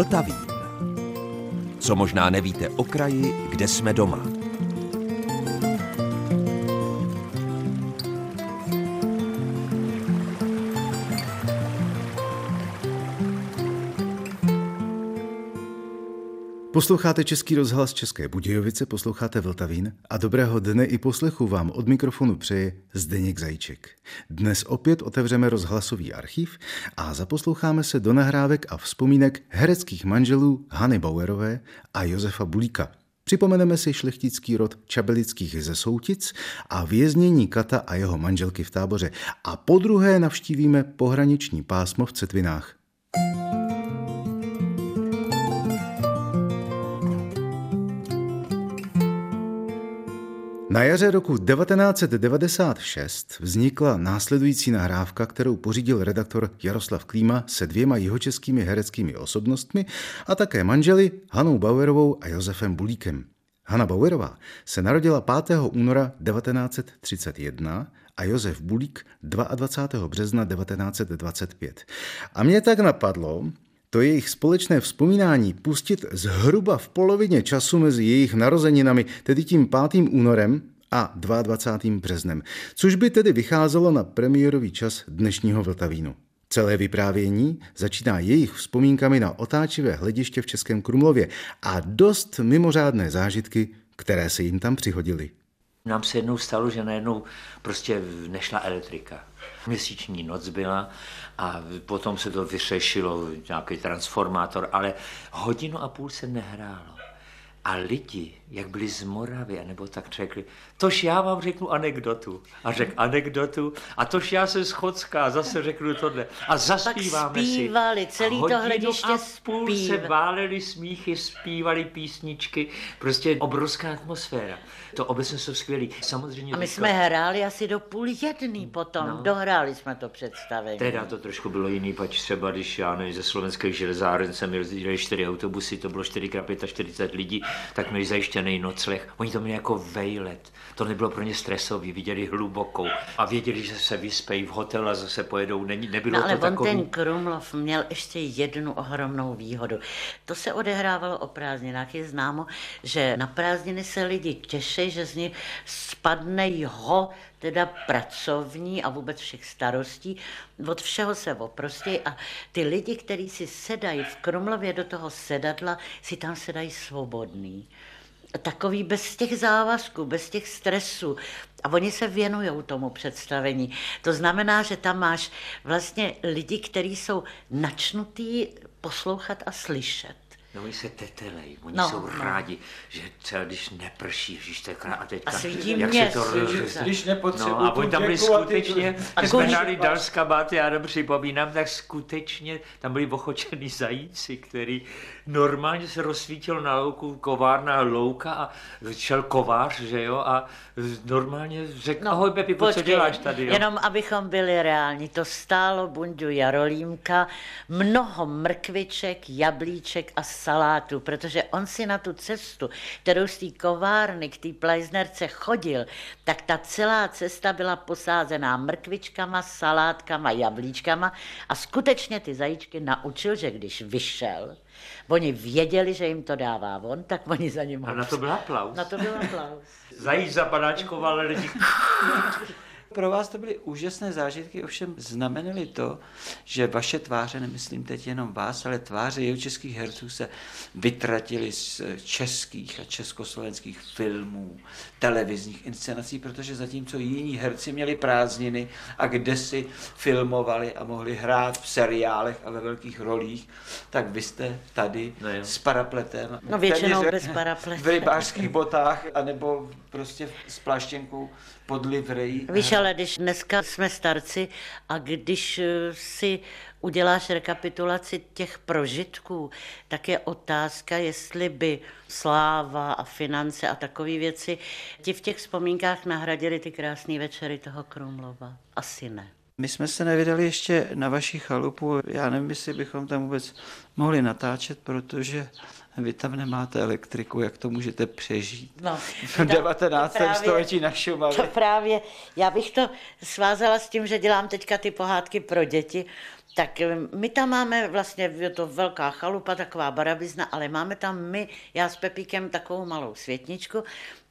Vltavín. Co možná nevíte o kraji, kde jsme doma. Posloucháte Český rozhlas České Budějovice, posloucháte Vltavín a dobrého dne i poslechu vám od mikrofonu přeje Zdeněk Zajíček. Dnes opět otevřeme rozhlasový archiv a zaposloucháme se do nahrávek a vzpomínek hereckých manželů Hany Bauerové a Josefa Bulíka. Připomeneme si šlechtický rod Čabelických ze Soutic a věznění Kata a jeho manželky v Táboře. A podruhé navštívíme pohraniční pásmo v Cetvinách. Na jaře roku 1996 vznikla následující nahrávka, kterou pořídil redaktor Jaroslav Klíma se 2 jihočeskými hereckými osobnostmi a také manželi Hanou Bauerovou a Josefem Bulíkem. Hana Bauerová se narodila 5. února 1931 a Josef Bulík 22. března 1925. A mě tak napadlo to jejich společné vzpomínání pustit zhruba v polovině času mezi jejich narozeninami, tedy tím 5. únorem a 22. březnem, což by tedy vycházelo na premiérový čas dnešního Vltavínu. Celé vyprávění začíná jejich vzpomínkami na otáčivé hlediště v Českém Krumlově a dost mimořádné zážitky, které se jim tam přihodily. Nám se jednou stalo, že najednou prostě nešla elektrika. Měsíční noc byla a potom se to vyřešilo, nějaký transformátor, ale 1,5 hodiny se nehrálo. A lidi, jak byli z Moravy, anebo tak řekli, tož já vám řeknu anekdotu. A řekl anekdotu, a tož já jsem z Chocka, a zase řeknu tohle. A zaspíváme si. Zpívali, celý to hlediště spůl se váleli smíchy, zpívali písničky. Prostě obrovská atmosféra. To obecně jsou skvělý. Samozřejmě a my jsme hráli asi do 1:30 potom. No. Dohráli jsme to představení. Teda to trošku bylo jiný, pač třeba, když já nevím, ze slovenských železáren jsem jeli 4 autobusy, to bylo 4x45 lidí, tak měli zajištěný nocleh. Oni to měli jako vejlet. To nebylo pro ně stresový, viděli hlubokou a věděli, že se vyspejí v hotel a zase pojedou. Nebylo no, ale to takový. Ten Krumlov měl ještě jednu ohromnou výhodu. To se odehrávalo o prázdninách. Je známo, že na prázdniny se lidi těší, že z nich spadne jeho teda pracovní a vůbec všech starostí. Od všeho se oprostí a ty lidi, kteří si sedají v Krumlově do toho sedadla, si tam sedají svobodný. Takový bez těch závazků, bez těch stresů. A oni se věnujou tomu představení. To znamená, že tam máš vlastně lidi, kteří jsou načnutí poslouchat a slyšet. No, oni se tetelejí, oni jsou rádi, že třeba když neprší, ježiš, tak a teďka, jak se to rozřezí. Když nepotřebuji a oni tam byli skutečně, když jsme dali další kabáty, já to připomínám, tak skutečně tam byli ochočený zajíci, který normálně se rozsvítil na louku, kovárna louka a šel kovář, že jo, a normálně řekl, ahoj Pepipo, co děláš tady, jo? Jenom abychom byli reální, to stálo bundu Jarolímka, mnoho mrkviček, jablíček a salátu, protože on si na tu cestu, kterou z té kovárny k té plajznerce chodil, tak ta celá cesta byla posázená mrkvičkama, salátkama, jablíčkama a skutečně ty zajíčky naučil, že když vyšel, oni věděli, že jim to dává on, tak oni za ním... A na to byl aplaus. Na to byl aplaus. Zajíč zapanáčkoval lidi. Pro vás to byly úžasné zážitky, ovšem znamenaly to, že vaše tváře, nemyslím teď jenom vás, ale tváře jihočeských herců se vytratily z českých a československých filmů, televizních inscenací, protože zatímco jiní herci měli prázdniny a kde si filmovali a mohli hrát v seriálech a ve velkých rolích, tak vy jste tady s parapletem. No většinou bez parapletu. V rybářských botách, anebo prostě s pláštěnkou pod livrejí. Víš, ale když dneska jsme starci a když si uděláš rekapitulaci těch prožitků, tak je otázka, jestli by sláva a finance a takové věci ti v těch vzpomínkách nahradili ty krásné večery toho Krumlova. Asi ne. My jsme se nevydali ještě na vaši chalupu. Já nevím, jestli bychom tam vůbec mohli natáčet, protože vy tam nemáte elektriku, jak to můžete přežít? No, v 19. století na Šumavě. To právě, já bych to svázala s tím, že dělám teďka ty pohádky pro děti Tak my tam máme vlastně, je to velká chalupa, taková barabizna, ale máme tam my, já s Pepíkem, takovou malou světničku.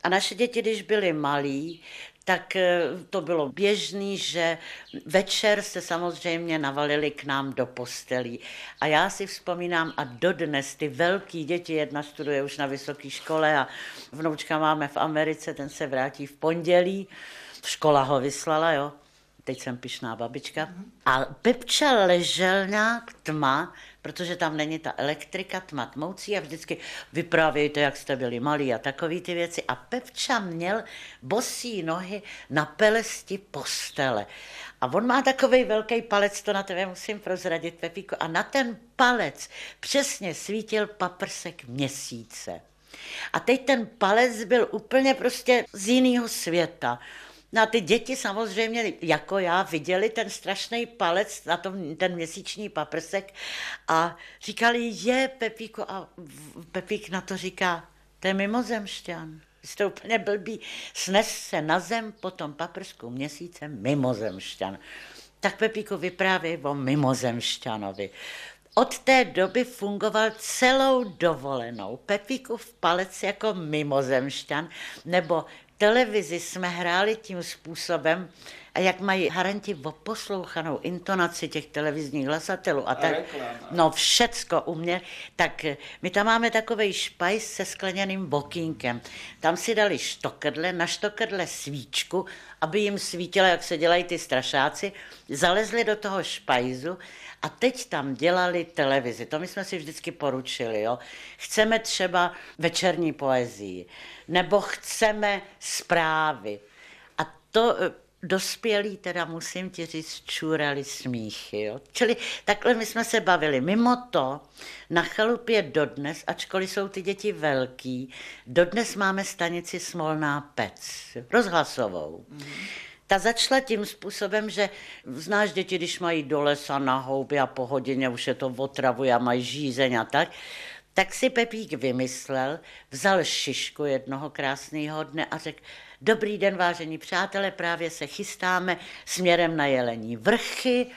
A naše děti, když byly malí, tak to bylo běžný, že večer se samozřejmě navalili k nám do postelí. A já si vzpomínám, a dodnes ty velký děti, jedna studuje už na vysoké škole a vnoučka máme v Americe, ten se vrátí v pondělí, škola ho vyslala, jo. Teď jsem pyšná babička. A Pepča ležel nějak tma, protože tam není ta elektrika, tma tmoucí a vždycky vyprávějte, jak jste byli malí a takový ty věci. A Pepča měl bosí nohy na pelesti postele. A on má takovej velký palec, to na tebe musím prozradit, Pepíko. A na ten palec přesně svítil paprsek měsíce. A teď ten palec byl úplně prostě z jiného světa. No a ty děti samozřejmě, jako já, viděli ten strašný palec na tom, ten měsíční paprsek a říkali, je, Pepíko, a Pepík na to říká, to je mimozemšťan. Jste úplně blbý, snes se na zem po tom paprsku měsíce mimozemšťan. Tak Pepíko vyprávěj o mimozemšťanovi. Od té doby fungoval celou dovolenou Pepíku v palec jako mimozemšťan, nebo televizi jsme hráli tím způsobem, a jak mají haranti oposlouchanou intonaci těch televizních hlasatelů a tak, no všecko u mě, tak my tam máme takovej špajs se skleněným bokínkem. Tam si dali štokrdle, na štokrdle svíčku, aby jim svítila, jak se dělají ty strašáci, zalezli do toho špajzu a teď tam dělali televizi. To my jsme si vždycky poručili, jo. Chceme třeba večerní poezii, nebo chceme zprávy. A to dospělí teda, musím ti říct, čurali smíchy. Jo? Čili takhle my jsme se bavili. Mimo to, na chalupě dodnes, ačkoliv jsou ty děti velký, dodnes máme stanici Smolná Pec, rozhlasovou. Ta začala tím způsobem, že znáš děti, když mají do lesa na houby a po hodině už je to otravuje a mají žízeň a tak, tak si Pepík vymyslel, vzal šišku jednoho krásného dne a řekl, dobrý den, vážení přátelé, právě se chystáme směrem na Jelení vrchy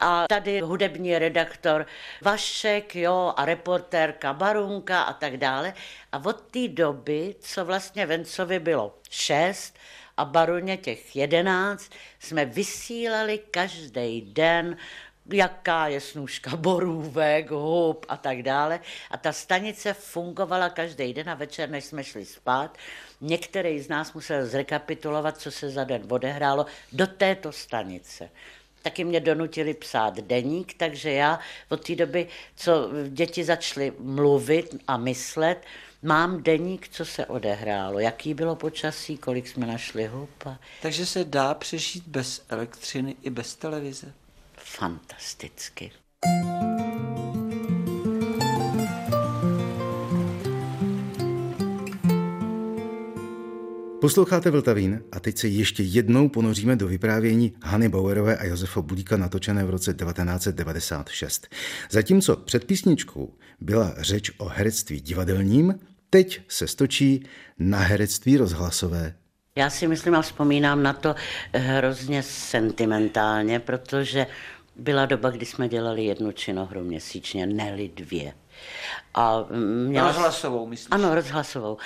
a tady hudební redaktor Vašek, jo, a reportérka Barunka a tak dále. A od té doby, co vlastně Vencovi bylo 6 a Baruně těch 11, jsme vysílali každý den, jaká je snůška borůvek, hub a tak dále. A ta stanice fungovala každý den a večer, než jsme šli spát. Některý z nás musel zrekapitulovat, co se za den odehrálo do této stanice. Taky mě donutili psát deník, takže já od té doby, co děti začaly mluvit a myslet, mám deník, co se odehrálo, jaký bylo počasí, kolik jsme našli hub. Takže se dá přežít bez elektřiny i bez televize? Fantasticky. Posloucháte Vltavín a teď se ještě jednou ponoříme do vyprávění Hany Bauerové a Josefa Bulíka natočené v roce 1996. Zatímco před písničkou byla řeč o herectví divadelním, teď se stočí na herectví rozhlasové. Já si myslím a vzpomínám na to hrozně sentimentálně, protože byla doba, kdy jsme dělali jednu činohru měsíčně, ne-li dvě. A měla... Rozhlasovou, myslíš? Ano, rozhlasovou.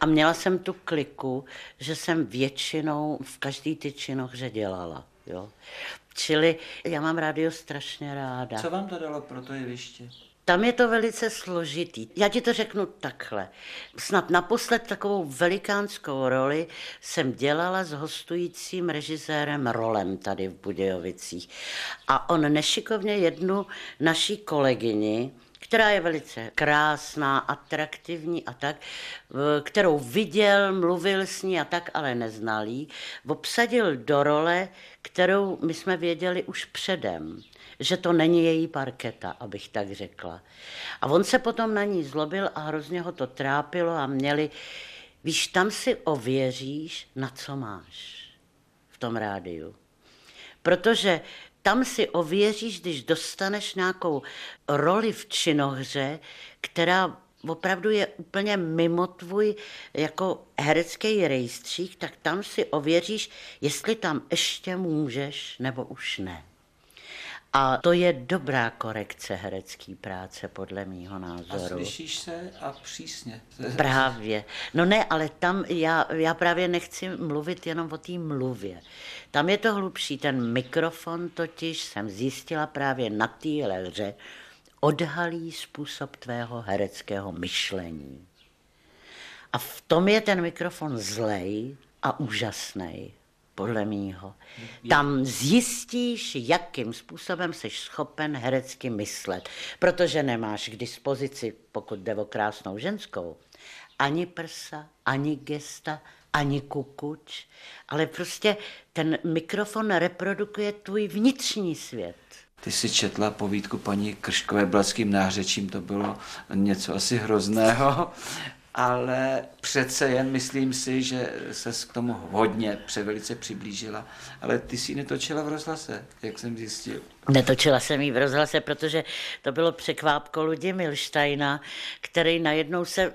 A měla jsem tu kliku, že jsem většinou v každý ty činohře dělala. Jo? Čili já mám rádio strašně ráda. Co vám to dalo pro to jeviště? Tam je to velice složitý. Já ti to řeknu takhle. Snad naposled takovou velikánskou roli jsem dělala s hostujícím režisérem Rolem tady v Budějovicích. A on nešikovně jednu naší kolegyni, která je velice krásná, atraktivní a tak, kterou viděl, mluvil s ní a tak, ale neznal jí, obsadil do role, kterou my jsme věděli už předem, že to není její parketa, abych tak řekla. A on se potom na ní zlobil a hrozně ho to trápilo a měli, víš, tam si ověříš, na co máš v tom rádiu. Protože tam si ověříš, když dostaneš nějakou roli v činohře, která opravdu je úplně mimo tvůj jako herecký rejstřík, tak tam si ověříš, jestli tam ještě můžeš nebo už ne. A to je dobrá korekce herecké práce, podle mýho názoru. A slyšíš se a přísně. Právě. No ne, ale tam já právě nechci mluvit jenom o té mluvě. Tam je to hlubší. Ten mikrofon totiž, jsem zjistila právě na téhle lře, odhalí způsob tvého hereckého myšlení. A v tom je ten mikrofon zlej a úžasnej, podle mýho. Tam zjistíš, jakým způsobem jsi schopen herecky myslet, protože nemáš k dispozici, pokud jde o krásnou ženskou, ani prsa, ani gesta, ani kukuč, ale prostě ten mikrofon reprodukuje tvůj vnitřní svět. Ty jsi četla povídku paní Krškové Blatským nářečím, to bylo něco asi hrozného, ale přece jen myslím si, že ses k tomu hodně, převelice přiblížila. Ale ty jsi ji netočila v Rozhlase, jak jsem zjistil. Netočila jsem ji v Rozhlase, protože to bylo překvápko Ludi Milsteina, který najednou se...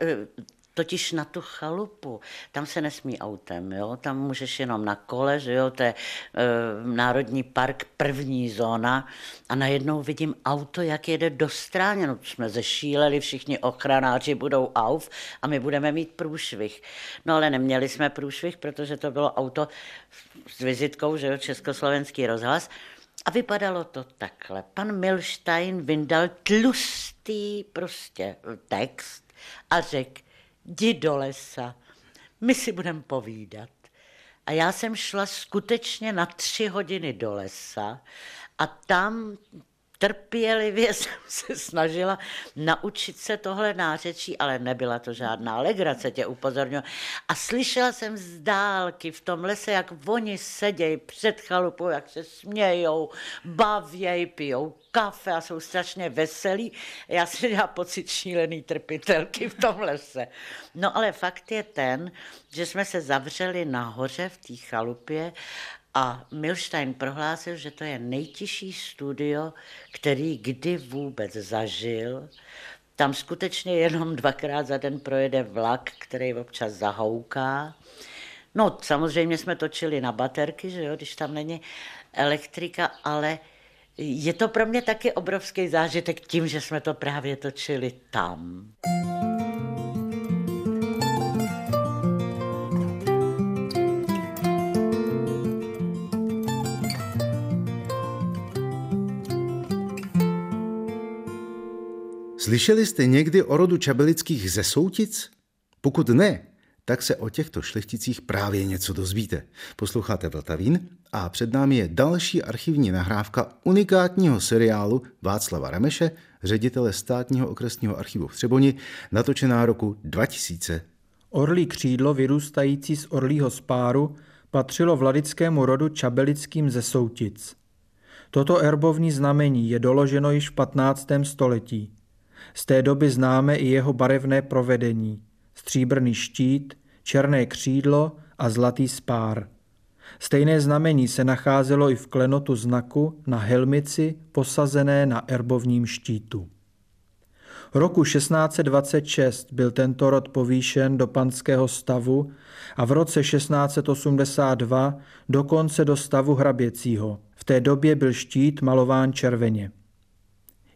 Totiž na tu chalupu, tam se nesmí autem, jo? Tam můžeš jenom na kole, že jo? To je Národní park, první zóna a najednou vidím auto, jak jede do Stráně. No, jsme zešíleli, všichni ochranáři budou auf a my budeme mít průšvih. No ale neměli jsme průšvih, protože to bylo auto s vizitkou, že jo? Československý rozhlas. A vypadalo to takhle. Pan Milstein vyndal tlustý prostě text a řekl: jdi do lesa, my si budeme povídat. A já jsem šla skutečně na 3 hodiny do lesa a tam trpělivě jsem se snažila naučit se tohle nářečí, ale nebyla to žádná legrace, tě upozorňuji. A slyšela jsem z dálky v tom lese, jak oni sedějí před chalupou, jak se smějou, bavějí, pijou kafe a jsou strašně veselí. Já si dělám pocit šílený trpitelky v tom lese. No ale fakt je ten, že jsme se zavřeli nahoře v té chalupě a Milstein prohlásil, že to je nejtišší studio, který kdy vůbec zažil. Tam skutečně jenom 2krát za den projede vlak, který občas zahouká. No samozřejmě jsme točili na baterky, že jo, když tam není elektrika, ale je to pro mě taky obrovský zážitek tím, že jsme to právě točili tam. Slyšeli jste někdy o rodu Čabelických ze Soutic? Pokud ne, tak se o těchto šlechticích právě něco dozvíte. Posloucháte Vltavín a před námi je další archivní nahrávka unikátního seriálu Václava Rameše, ředitele Státního okresního archivu v Třeboni, natočená roku 2000. Orlí křídlo vyrůstající z orlího spáru patřilo vladickému rodu Čabelickým ze Soutic. Toto erbovní znamení je doloženo již v 15. století. Z té doby známe i jeho barevné provedení. Stříbrný štít, černé křídlo a zlatý spár. Stejné znamení se nacházelo i v klenotu znaku na helmici posazené na erbovním štítu. Roku 1626 byl tento rod povýšen do panského stavu a v roce 1682 dokonce do stavu hraběcího. V té době byl štít malován červeně.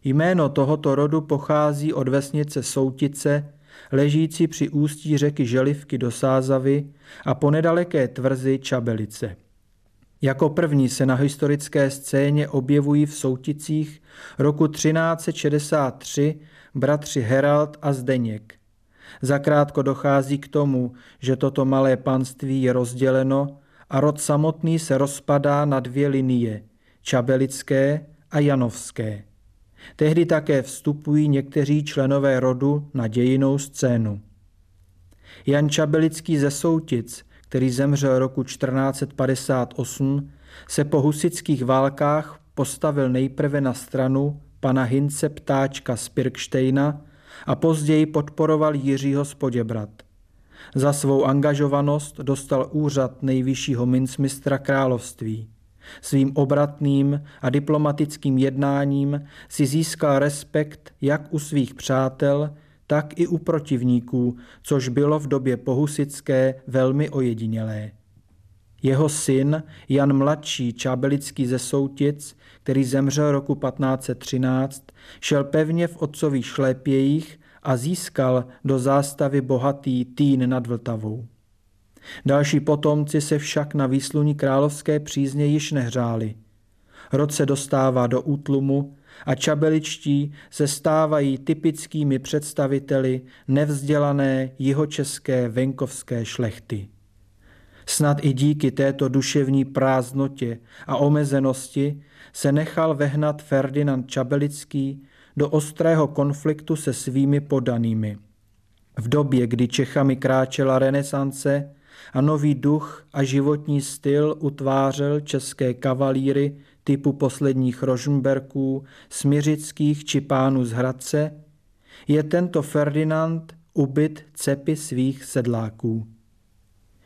Jméno tohoto rodu pochází od vesnice Soutice, ležící při ústí řeky Želivky do Sázavy a po nedaleké tvrzi Čabelice. Jako první se na historické scéně objevují v Souticích roku 1363 bratři Herald a Zdeněk. Zakrátko dochází k tomu, že toto malé panství je rozděleno a rod samotný se rozpadá na 2 linie, Čabelické a Janovské. Tehdy také vstupují někteří členové rodu na dějinnou scénu. Jan Čabelický ze Soutic, který zemřel roku 1458, se po husitských válkách postavil nejprve na stranu pana Hince Ptáčka Spirkštejna a později podporoval Jiřího z Poděbrad. Za svou angažovanost dostal úřad nejvyššího mincmistra království. Svým obratným a diplomatickým jednáním si získal respekt jak u svých přátel, tak i u protivníků, což bylo v době pohusitské velmi ojedinělé. Jeho syn Jan Mladší Čabelický ze Soutic, který zemřel roku 1513, šel pevně v otcových šlépějích a získal do zástavy bohatý Týn nad Vltavou. Další potomci se však na výsluní královské přízně již nehřáli. Rod se dostává do útlumu a Čabeličtí se stávají typickými představiteli nevzdělané jihočeské venkovské šlechty. Snad i díky této duševní prázdnotě a omezenosti se nechal vehnat Ferdinand Čabelický do ostrého konfliktu se svými podanými. V době, kdy Čechami kráčela renesance a nový duch a životní styl utvářel české kavalíry typu posledních Rožmberků, Smiřických či pánů z Hradce, je tento Ferdinand ubyt cepy svých sedláků.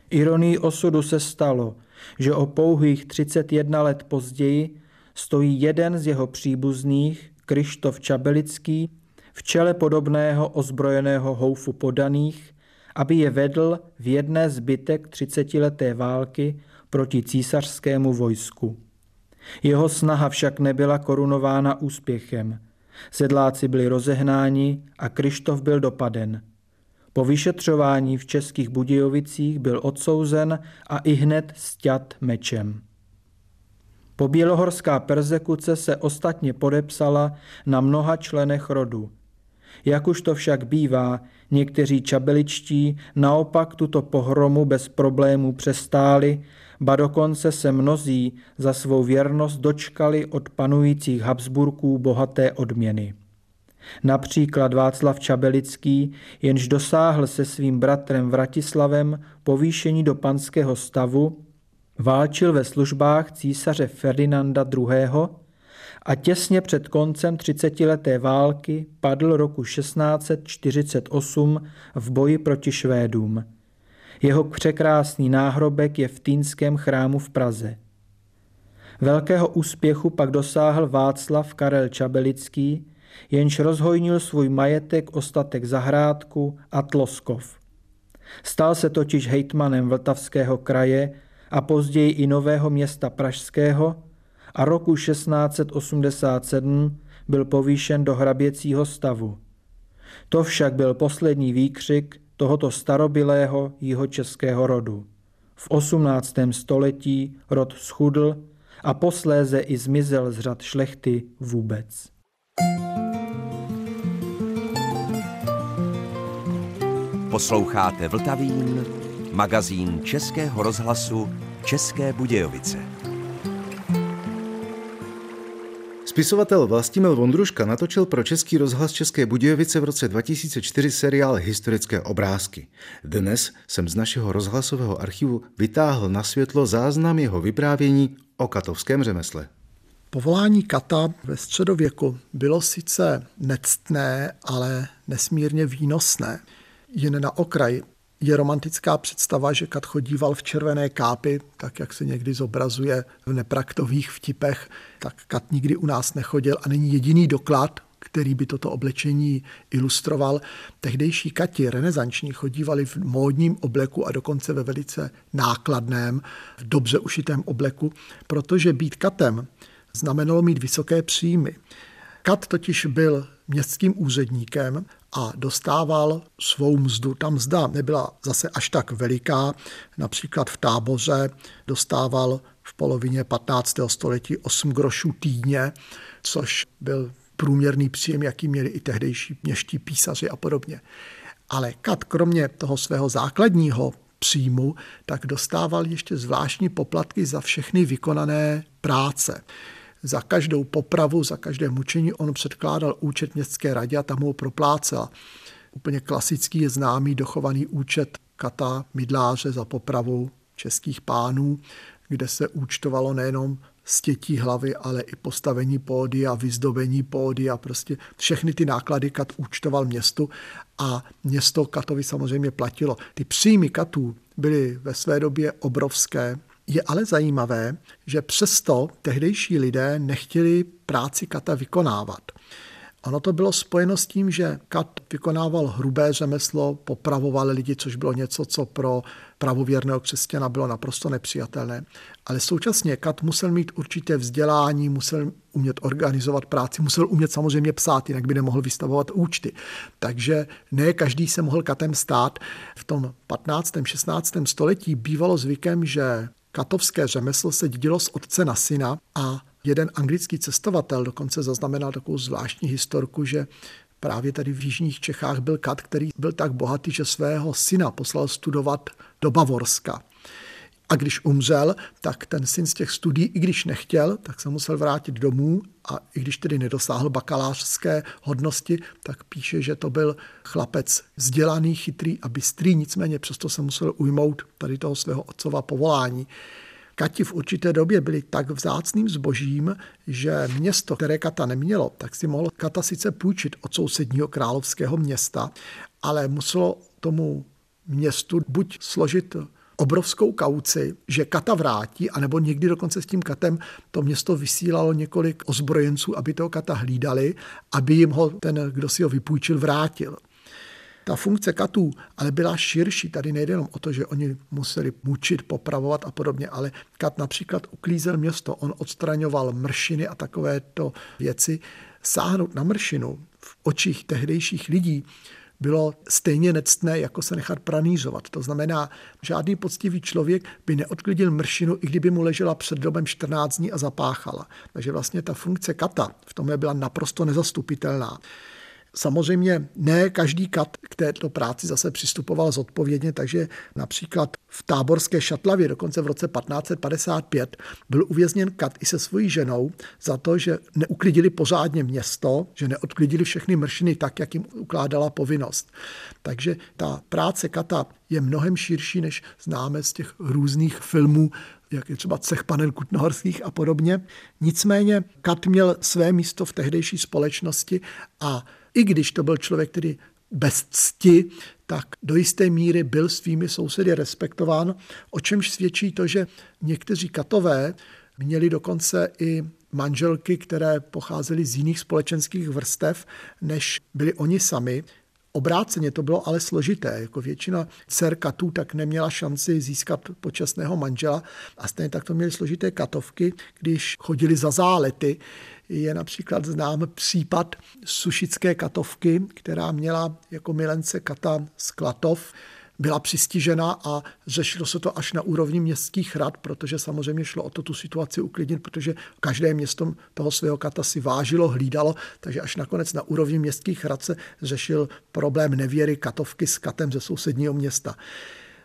Ironií osudu se stalo, že o pouhých 31 let později stojí jeden z jeho příbuzných, Kryštof Čabelický, v čele podobného ozbrojeného houfu podaných, aby je vedl v jedné zbytek 30leté války proti císařskému vojsku. Jeho snaha však nebyla korunována úspěchem. Sedláci byli rozehnáni a Kryštof byl dopaden. Po vyšetřování v Českých Budějovicích byl odsouzen a ihned sťat mečem. Pobělohorská perzekuce se ostatně podepsala na mnoha členech rodu. Jak už to však bývá, někteří Čabeličtí naopak tuto pohromu bez problémů přestáli, ba dokonce se mnozí za svou věrnost dočkali od panujících Habsburků bohaté odměny. Například Václav Čabelický, jenž dosáhl se svým bratrem Vratislavem povýšení do panského stavu, válčil ve službách císaře Ferdinanda II. A těsně před koncem 30leté války padl roku 1648 v boji proti Švédům. Jeho překrásný náhrobek je v Týnském chrámu v Praze. Velkého úspěchu pak dosáhl Václav Karel Čabelický, jenž rozhojnil svůj majetek ostatek Zahrádku a Tloskov. Stal se totiž hejtmanem Vltavského kraje a později i Nového Města pražského a roku 1687 byl povýšen do hraběcího stavu. To však byl poslední výkřik tohoto starobylého jihočeského rodu. V 18. století rod schudl a posléze i zmizel z řad šlechty vůbec. Posloucháte Vltavín, magazín Českého rozhlasu České Budějovice. Spisovatel Vlastimil Vondruška natočil pro Český rozhlas České Budějovice v roce 2004 seriál Historické obrázky. Dnes jsem z našeho rozhlasového archivu vytáhl na světlo záznam jeho vyprávění o katovském řemesle. Povolání kata ve středověku bylo sice nectné, ale nesmírně výnosné. Jen na okraji je romantická představa, že kat chodíval v červené kápi, tak jak se někdy zobrazuje v nepraktových vtipech, tak kat nikdy u nás nechodil a není jediný doklad, který by toto oblečení ilustroval. Tehdejší kati renesanční chodívali v módním obleku a dokonce ve velice nákladném, dobře ušitém obleku, protože být katem znamenalo mít vysoké příjmy. Kat totiž byl městským úředníkem a dostával svou mzdu. Ta mzda nebyla zase až tak veliká, například v Táboře dostával v polovině 15. století 8 grošů týdně, což byl průměrný příjem, jaký měli i tehdejší městští písaři a podobně. Ale kat kromě toho svého základního příjmu, tak dostával ještě zvláštní poplatky za všechny vykonané práce. Za každou popravu, za každé mučení on předkládal účet městské radě a tam ho proplácela. Úplně klasický je známý dochovaný účet kata mydláře za popravu českých pánů, kde se účtovalo nejenom stětí hlavy, ale i postavení pódia, vyzdobení pódia, prostě všechny ty náklady kat účtoval městu a město katovi samozřejmě platilo. Ty příjmy katů byly ve své době obrovské. Je ale zajímavé, že přesto tehdejší lidé nechtěli práci kata vykonávat. Ano, to bylo spojeno s tím, že kat vykonával hrubé řemeslo, popravoval lidi, což bylo něco, co pro pravověrného křesťana bylo naprosto nepřijatelné. Ale současně kat musel mít určité vzdělání, musel umět organizovat práci, musel umět samozřejmě psát, jinak by nemohl vystavovat účty. Takže ne každý se mohl katem stát. V tom 15. 16. století bývalo zvykem, že katovské řemeslo se dědilo z otce na syna a jeden anglický cestovatel dokonce zaznamenal takovou zvláštní historku, že právě tady v jižních Čechách byl kat, který byl tak bohatý, že svého syna poslal studovat do Bavorska. A když umřel, tak ten syn z těch studií, i když nechtěl, tak se musel vrátit domů a i když tedy nedosáhl bakalářské hodnosti, tak píše, že to byl chlapec vzdělaný, chytrý a bystrý, nicméně přesto se musel ujmout tady toho svého otcova povolání. Kati v určité době byli tak vzácným zbožím, že město, které kata nemělo, tak si mohlo kata sice půjčit od sousedního královského města, ale muselo tomu městu buď složit obrovskou kauci, že kata vrátí, anebo někdy dokonce s tím katem to město vysílalo několik ozbrojenců, aby toho kata hlídali, aby jim ho ten, kdo si ho vypůjčil, vrátil. Ta funkce katů ale byla širší. Tady nejde jenom o to, že oni museli mučit, popravovat a podobně, ale kat například uklízel město. On odstraňoval mršiny a takovéto věci. Sáhnout na mršinu v očích tehdejších lidí bylo stejně nectné, jako se nechat pranýřovat. To znamená, žádný poctivý člověk by neodklidil mršinu, i kdyby mu ležela před domem 14 dní a zapáchala. Takže vlastně ta funkce kata v tomhle byla naprosto nezastupitelná. Samozřejmě ne každý kat k této práci zase přistupoval zodpovědně, takže například v táborské Šatlavě dokonce v roce 1555 byl uvězněn kat i se svojí ženou za to, že neuklidili pořádně město, že neodklidili všechny mršiny tak, jak jim ukládala povinnost. Takže ta práce kata je mnohem širší, než známe z těch různých filmů, jak je třeba Cech panel Kutnohorských a podobně. Nicméně kat měl své místo v tehdejší společnosti a i když to byl člověk, který bez cti, tak do jisté míry byl svými sousedy respektován, o čemž svědčí to, že někteří katové měli dokonce i manželky, které pocházely z jiných společenských vrstev, než byli oni sami. Obráceně to bylo ale složité, jako většina dcer katů tak neměla šanci získat počasného manžela a stejně tak to měly složité katovky, když chodili za zálety. Je například znám případ sušické katovky, která měla jako milence kata z Klatov, byla přistižena a řešilo se to až na úrovni městských rad, protože samozřejmě šlo o to tu situaci uklidnit, protože každé město toho svého kata si vážilo, hlídalo, takže až nakonec na úrovni městských rad se řešil problém nevěry katovky s katem ze sousedního města.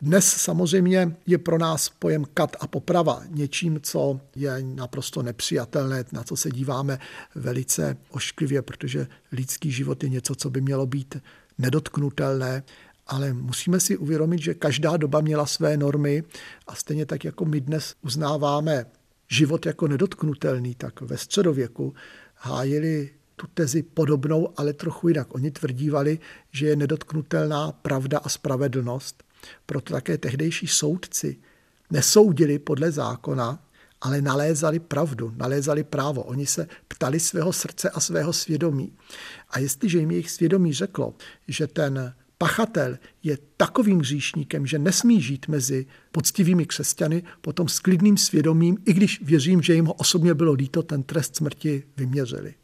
Dnes samozřejmě je pro nás pojem kat a poprava něčím, co je naprosto nepřijatelné, na co se díváme velice ošklivě, protože lidský život je něco, co by mělo být nedotknutelné, ale musíme si uvědomit, že každá doba měla své normy a stejně tak, jako my dnes uznáváme život jako nedotknutelný, tak ve středověku hájili tu tezi podobnou, ale trochu jinak. Oni tvrdívali, že je nedotknutelná pravda a spravedlnost. Proto také tehdejší soudci nesoudili podle zákona, ale nalézali pravdu, nalézali právo. Oni se ptali svého srdce a svého svědomí. A jestliže jim jejich svědomí řeklo, že ten pachatel je takovým hříšníkem, že nesmí žít mezi poctivými křesťany, potom s klidným svědomím, i když věřím, že jim ho osobně bylo líto, ten trest smrti vyměřili.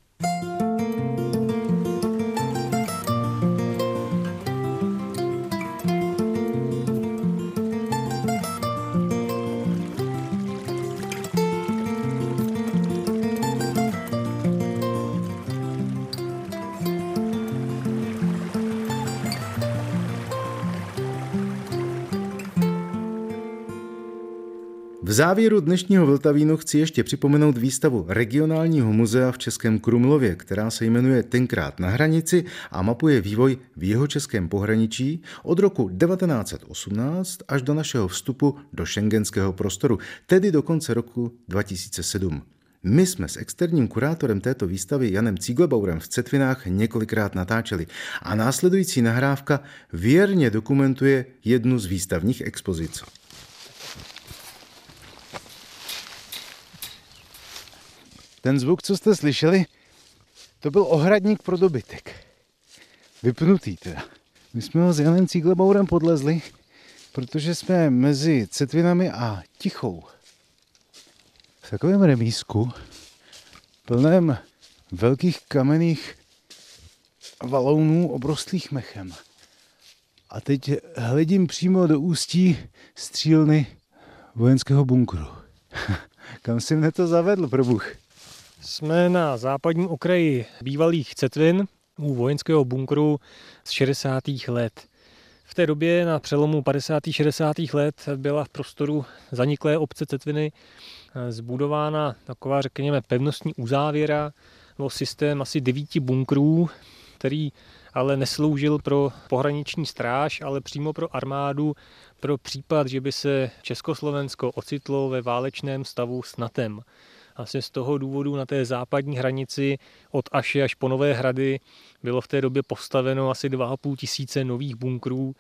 V závěru dnešního Vltavínu chci ještě připomenout výstavu regionálního muzea v Českém Krumlově, která se jmenuje Tenkrát na hranici a mapuje vývoj v jihočeském pohraničí od roku 1918 až do našeho vstupu do šengenského prostoru, tedy do konce roku 2007. My jsme s externím kurátorem této výstavy Janem Cíglebourem v Cetvinách několikrát natáčeli a následující nahrávka věrně dokumentuje jednu z výstavních expozic. Ten zvuk, co jste slyšeli, To byl ohradník pro dobytek. Vypnutý teda. My jsme ho s Janem Cíglebourem podlezli, protože jsme mezi Cetvinami a Tichou v takovém remízku plném velkých kamenných valounů obrostlých mechem. A teď hledím přímo do ústí střílny vojenského bunkru. Kam si mne to zavedl, probůh? Jsme na západním okraji bývalých Cetvin u vojenského bunkru z 60. let. V té době na přelomu 50. a 60. let byla v prostoru zaniklé obce Cetviny zbudována taková, řekněme, pevnostní uzávěra nebo systém asi 9 bunkrů, který ale nesloužil pro pohraniční stráž, ale přímo pro armádu, pro případ, že by se Československo ocitlo ve válečném stavu s NATem. Asi z toho důvodu na té západní hranici od Aše až po Nové Hrady bylo v té době postaveno asi 2,5 tisíce nových bunkrů.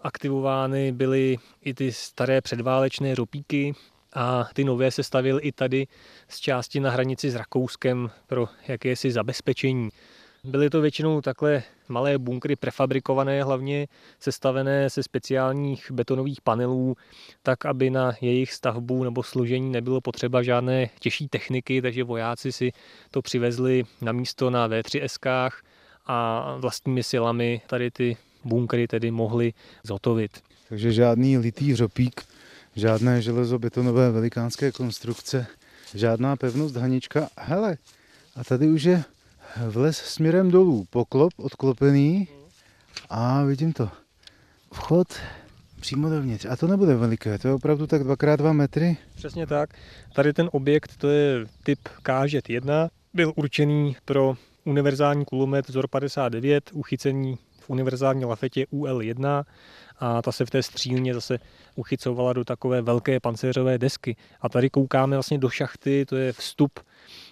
Aktivovány byly i ty staré předválečné ropíky a ty nové se stavěly i tady z části na hranici s Rakouskem pro jakési zabezpečení. Byly to většinou takhle malé bunkry prefabrikované, hlavně sestavené ze speciálních betonových panelů, tak aby na jejich stavbu nebo složení nebylo potřeba žádné těžší techniky, takže vojáci si to přivezli na místo na V3Skách a vlastními silami tady ty bunkry tedy mohli zhotovit. Takže žádný litý hřopík, žádné železobetonové velikánské konstrukce, žádná pevnost hanička. Hele, a tady už je vlez směrem dolů, poklop odklopený a vidím to. Vchod přímo dovnitř. A to nebude veliké, to je opravdu tak 2x2 metry. Přesně tak. Tady ten objekt, to je typ KŽ1, byl určený pro univerzální kulomet vzor 59, uchycený v univerzální lafetě UL1 a ta se v té střílně zase uchycovala do takové velké pancéřové desky. A tady koukáme vlastně do šachty, to je vstup.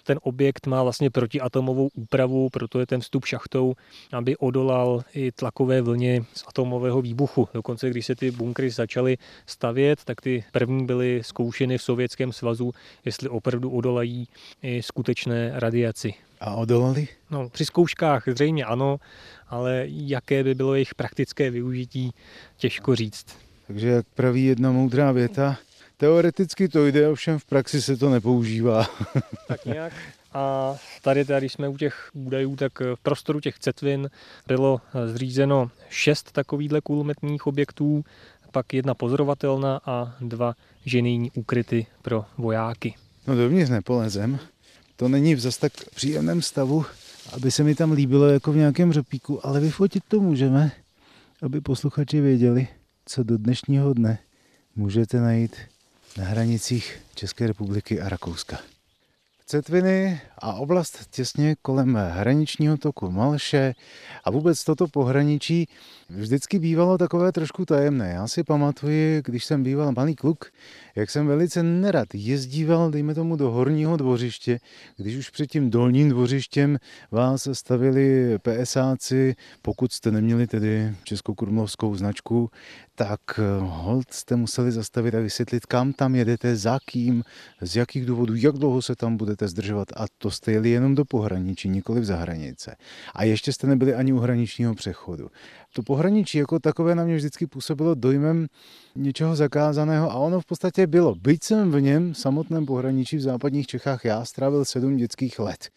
Ten objekt má vlastně protiatomovou úpravu, proto je ten vstup šachtou, aby odolal i tlakové vlně z atomového výbuchu. Dokonce, když se ty bunkry začaly stavět, tak ty první byly zkoušeny v Sovětském svazu, jestli opravdu odolají i skutečné radiaci. A odolali? No, při zkouškách zřejmě ano, ale jaké by bylo jejich praktické využití, těžko říct. Takže jak praví jedna moudrá věta, teoreticky to jde, ovšem v praxi se to nepoužívá. Tak nějak. A tady, když jsme u těch údajů, tak v prostoru těch Cetvin bylo zřízeno 6 takovýchhle kulometních objektů, pak 1 pozorovatelna a 2 ženijní úkryty pro vojáky. No dovnitř nepolezem. To není v zas tak příjemném stavu, aby se mi tam líbilo jako v nějakém řepíku, ale vyfotit to můžeme, aby posluchači věděli, co do dnešního dne můžete najít na hranicích České republiky a Rakouska. Cetviny a oblast těsně kolem hraničního toku Malše a vůbec toto pohraničí vždycky bývalo takové trošku tajemné. Já si pamatuji, když jsem býval malý kluk, jak jsem velice nerad jezdíval, dejme tomu, do Horního Dvořiště, když už před tím Dolním Dvořištěm vás stavili PSáci, pokud jste neměli tedy českokrumlovskou značku, tak holt jste museli zastavit a vysvětlit, kam tam jedete, za kým, z jakých důvodů, jak dlouho se tam budete zdržovat, a to jste jeli jenom do pohraničí, nikoli v zahranice. A ještě jste nebyli ani u hraničního přechodu. To pohraničí jako takové na mě vždycky působilo dojmem něčeho zakázaného a ono v podstatě bylo. Byť jsem v něm, samotném pohraničí v západních Čechách, já strávil 7 dětských let.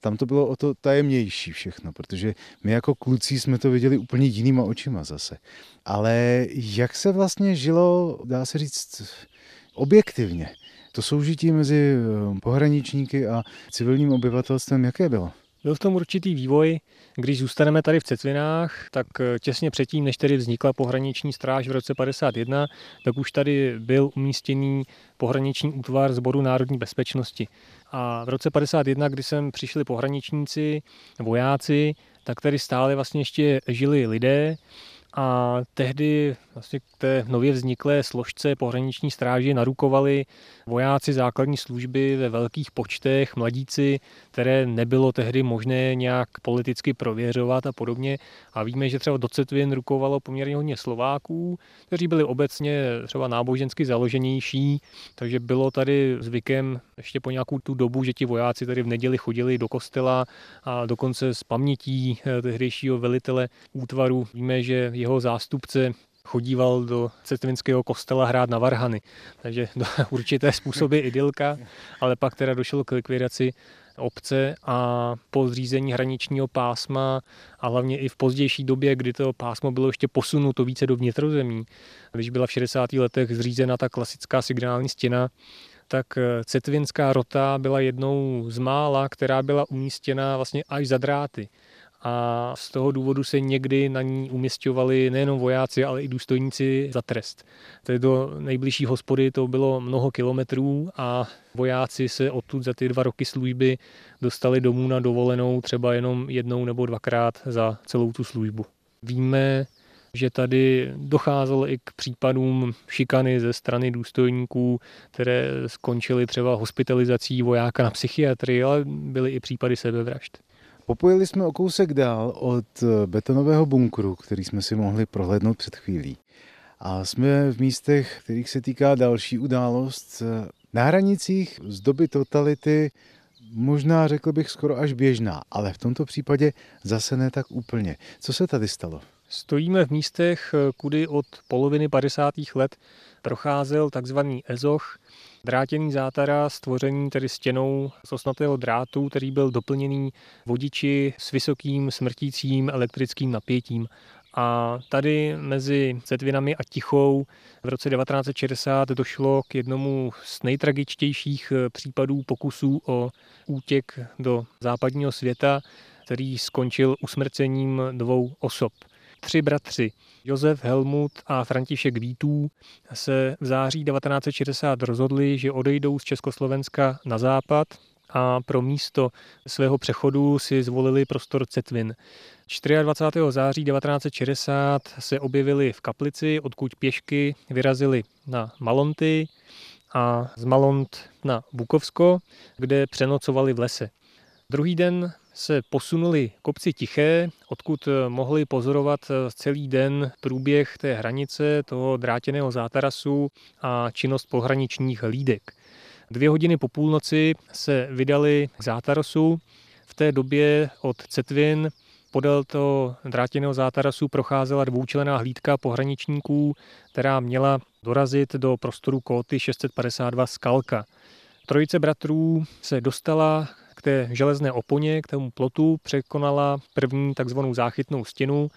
Tam to bylo o to tajemnější všechno, protože my jako kluci jsme to viděli úplně jinýma očima zase. Ale jak se vlastně žilo, dá se říct, objektivně, to soužití mezi pohraničníky a civilním obyvatelstvem, jaké bylo? Byl v tom určitý vývoj. Když zůstaneme tady v Cetvinách, tak těsně předtím, než tady vznikla pohraniční stráž v roce 51, tak už tady byl umístěný pohraniční útvar Sboru národní bezpečnosti. A v roce 51, kdy sem přišli pohraničníci, vojáci, tak tady stále vlastně ještě žili lidé. A tehdy Vlastně k té nově vzniklé složce pohraniční stráže narukovali vojáci základní služby ve velkých počtech, mladíci, které nebylo tehdy možné nějak politicky prověřovat a podobně. A víme, že třeba do Cetvin rukovalo poměrně hodně Slováků, kteří byli obecně třeba nábožensky založenější, takže bylo tady zvykem ještě po nějakou tu dobu, že ti vojáci tady v neděli chodili do kostela a dokonce s pamětí tehdejšího velitele útvaru víme, že jeho zástupce chodíval do cetvinského kostela hrát na varhany. Takže určité způsoby idylka, ale pak teda došlo k likvidaci obce a po zřízení hraničního pásma a hlavně i v pozdější době, kdy to pásmo bylo ještě posunuto více do vnitrozemí. Když byla v 60. letech zřízena ta klasická signální stěna, tak cetvinská rota byla jednou z mála, která byla umístěna vlastně až za dráty. A z toho důvodu se někdy na ní umisťovali nejenom vojáci, ale i důstojníci za trest. Tedy do nejbližší hospody to bylo mnoho kilometrů a vojáci se odtud za ty 2 roky služby dostali domů na dovolenou třeba jenom 1 nebo 2krát za celou tu službu. Víme, že tady docházelo i k případům šikany ze strany důstojníků, které skončily třeba hospitalizací vojáka na psychiatrii, ale byly i případy sebevražd. Popojili jsme o kousek dál od betonového bunkru, který jsme si mohli prohlédnout před chvílí. A jsme v místech, kterých se týká další událost, na hranicích z doby totality, možná řekl bych skoro až běžná, ale v tomto případě zase ne tak úplně. Co se tady stalo? Stojíme v místech, kudy od poloviny 50. let procházel takzvaný ezoch, drátěný zátara stvořený tedy stěnou z osnatého drátu, který byl doplněný vodiči s vysokým smrtícím elektrickým napětím. A tady mezi Cetvinami a Tichou v roce 1960 došlo k jednomu z nejtragičtějších případů pokusů o útěk do západního světa, který skončil usmrcením 2 osob. 3 bratři, Josef Helmut a František Vítů, se v září 1960 rozhodli, že odejdou z Československa na západ a pro místo svého přechodu si zvolili prostor Cetvin. 24. září 1960 se objevili v Kaplici, odkud pěšky vyrazili na Malonty a z Malont na Bukovsko, kde přenocovali v lese. Druhý den se posunuli k obci Tiché, odkud mohli pozorovat celý den průběh té hranice, toho drátěného zátarasu a činnost pohraničních hlídek. 2 hodiny po půlnoci se vydali k zátarasu. V té době od Cetvin podél toho drátěného zátarasu procházela dvoučlenná hlídka pohraničníků, která měla dorazit do prostoru kóty 652 Skalka. Trojice bratrů se dostala k té železné oponě, k tomu plotu, překonala první takzvanou záchytnou stěnu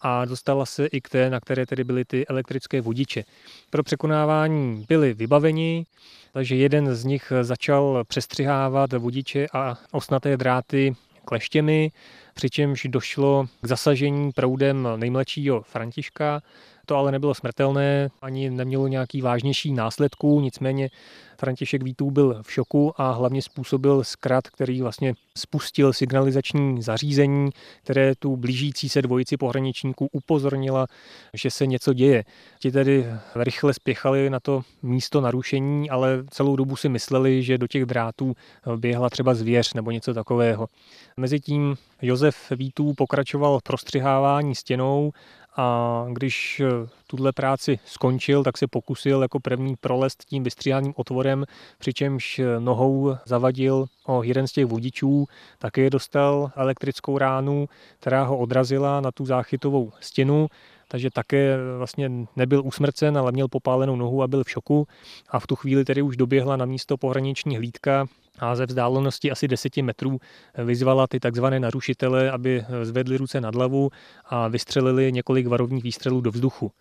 a dostala se i k té, na které tedy byly ty elektrické vodiče. Pro překonávání byli vybaveni, takže jeden z nich začal přestřihávat vodiče a osnaté dráty kleštěmi, přičemž došlo k zasažení proudem nejmladšího Františka. To ale nebylo smrtelné, ani nemělo nějaký vážnější následků, nicméně František Vítů byl v šoku a hlavně způsobil zkrat, který vlastně spustil signalizační zařízení, které tu blížící se dvojici pohraničníků upozornila, že se něco děje. Ti tedy rychle spěchali na to místo narušení, ale celou dobu si mysleli, že do těch drátů běhla třeba zvěř nebo něco takového. Mezitím Josef Vítů pokračoval prostřihávání stěnou a když tuhle práci skončil, tak se pokusil jako první prolézt tím vystříhaným otvorem, přičemž nohou zavadil o jeden z těch vodičů, také dostal elektrickou ránu, která ho odrazila na tu záchytovou stěnu, takže také vlastně nebyl usmrcen, ale měl popálenou nohu a byl v šoku a v tu chvíli tedy už doběhla na místo pohraniční hlídka a ze vzdálenosti asi 10 metrů vyzvala ty takzvané narušitele, aby zvedli ruce nad hlavu a vystřelili několik varovních výstřelů do vzduchu.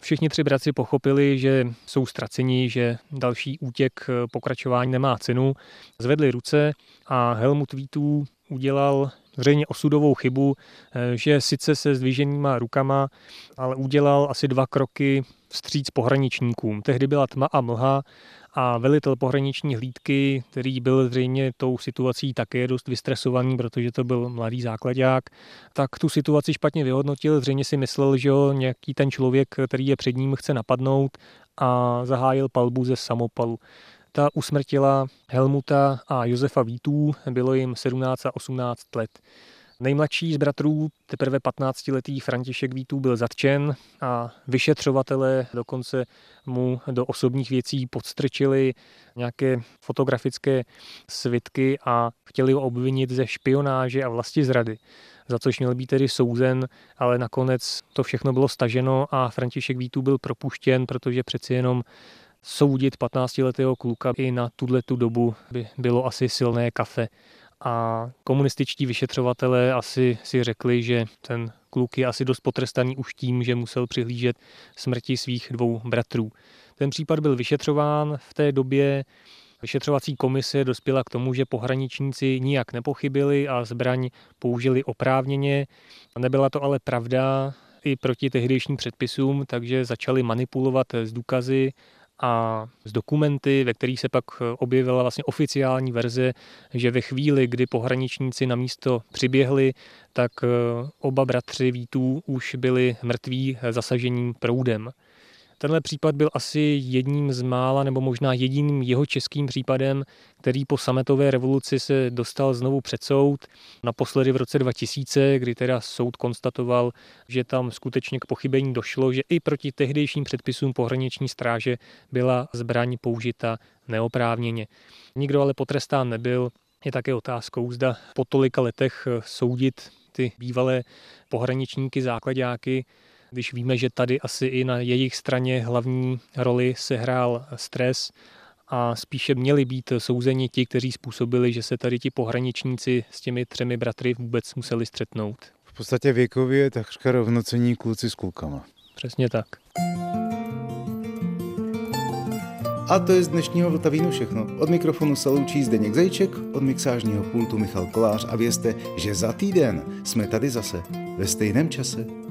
Všichni 3 bratři pochopili, že jsou ztraceni, že další útěk pokračování nemá cenu. Zvedli ruce a Helmut Vítů udělal zřejmě osudovou chybu, že sice se zdviženýma rukama, ale udělal asi 2 kroky vstříc pohraničníkům. Tehdy byla tma a mlha a velitel pohraniční hlídky, který byl zřejmě tou situací také dost vystresovaný, protože to byl mladý základák, tak tu situaci špatně vyhodnotil, zřejmě si myslel, že ho nějaký ten člověk, který je před ním, chce napadnout a zahájil palbu ze samopalu. Ta usmrtila Helmuta a Josefa Vítů, bylo jim 17 a 18 let. Nejmladší z bratrů, teprve 15-letý František Vítů, byl zatčen a vyšetřovatelé dokonce mu do osobních věcí podstrčili nějaké fotografické svitky a chtěli ho obvinit ze špionáže a vlastizrady, za což měl být tedy souzen, ale nakonec to všechno bylo staženo a František Vítů byl propuštěn, protože přeci jenom soudit 15-letého kluka i na tuhletu dobu by bylo asi silné kafe. A komunističtí vyšetřovatelé asi si řekli, že ten kluk je asi dost potrestaný už tím, že musel přihlížet smrti svých dvou bratrů. Ten případ byl vyšetřován v té době. Vyšetřovací komise dospěla k tomu, že pohraničníci nijak nepochybili a zbraň použili oprávněně. Nebyla to ale pravda i proti tehdejším předpisům, takže začali manipulovat s důkazy a z dokumenty, ve kterých se pak objevila vlastně oficiální verze, že ve chvíli, kdy pohraničníci na místo přiběhli, tak oba bratři Vítů už byli mrtví zasažením proudem. Tenhle případ byl asi jedním z mála, nebo možná jediným jeho českým případem, který po sametové revoluci se dostal znovu před soud. Naposledy v roce 2000, kdy teda soud konstatoval, že tam skutečně k pochybení došlo, že i proti tehdejším předpisům pohraniční stráže byla zbraň použita neoprávněně. Nikdo ale potrestán nebyl. Je také otázkou, zda po tolika letech soudit ty bývalé pohraničníky, základáky, když víme, že tady asi i na jejich straně hlavní roli sehrál stres a spíše měli být souzeni ti, kteří způsobili, že se tady ti pohraničníci s těmi třemi bratry vůbec museli střetnout. V podstatě věkově takřka rovnocenní kluci s klukama. Přesně tak. A to je z dnešního Vltavínu všechno. Od mikrofonu se loučí Zdeněk Zajíček, od mixážního pultu Michal Kolář a vězte, že za týden jsme tady zase ve stejném čase.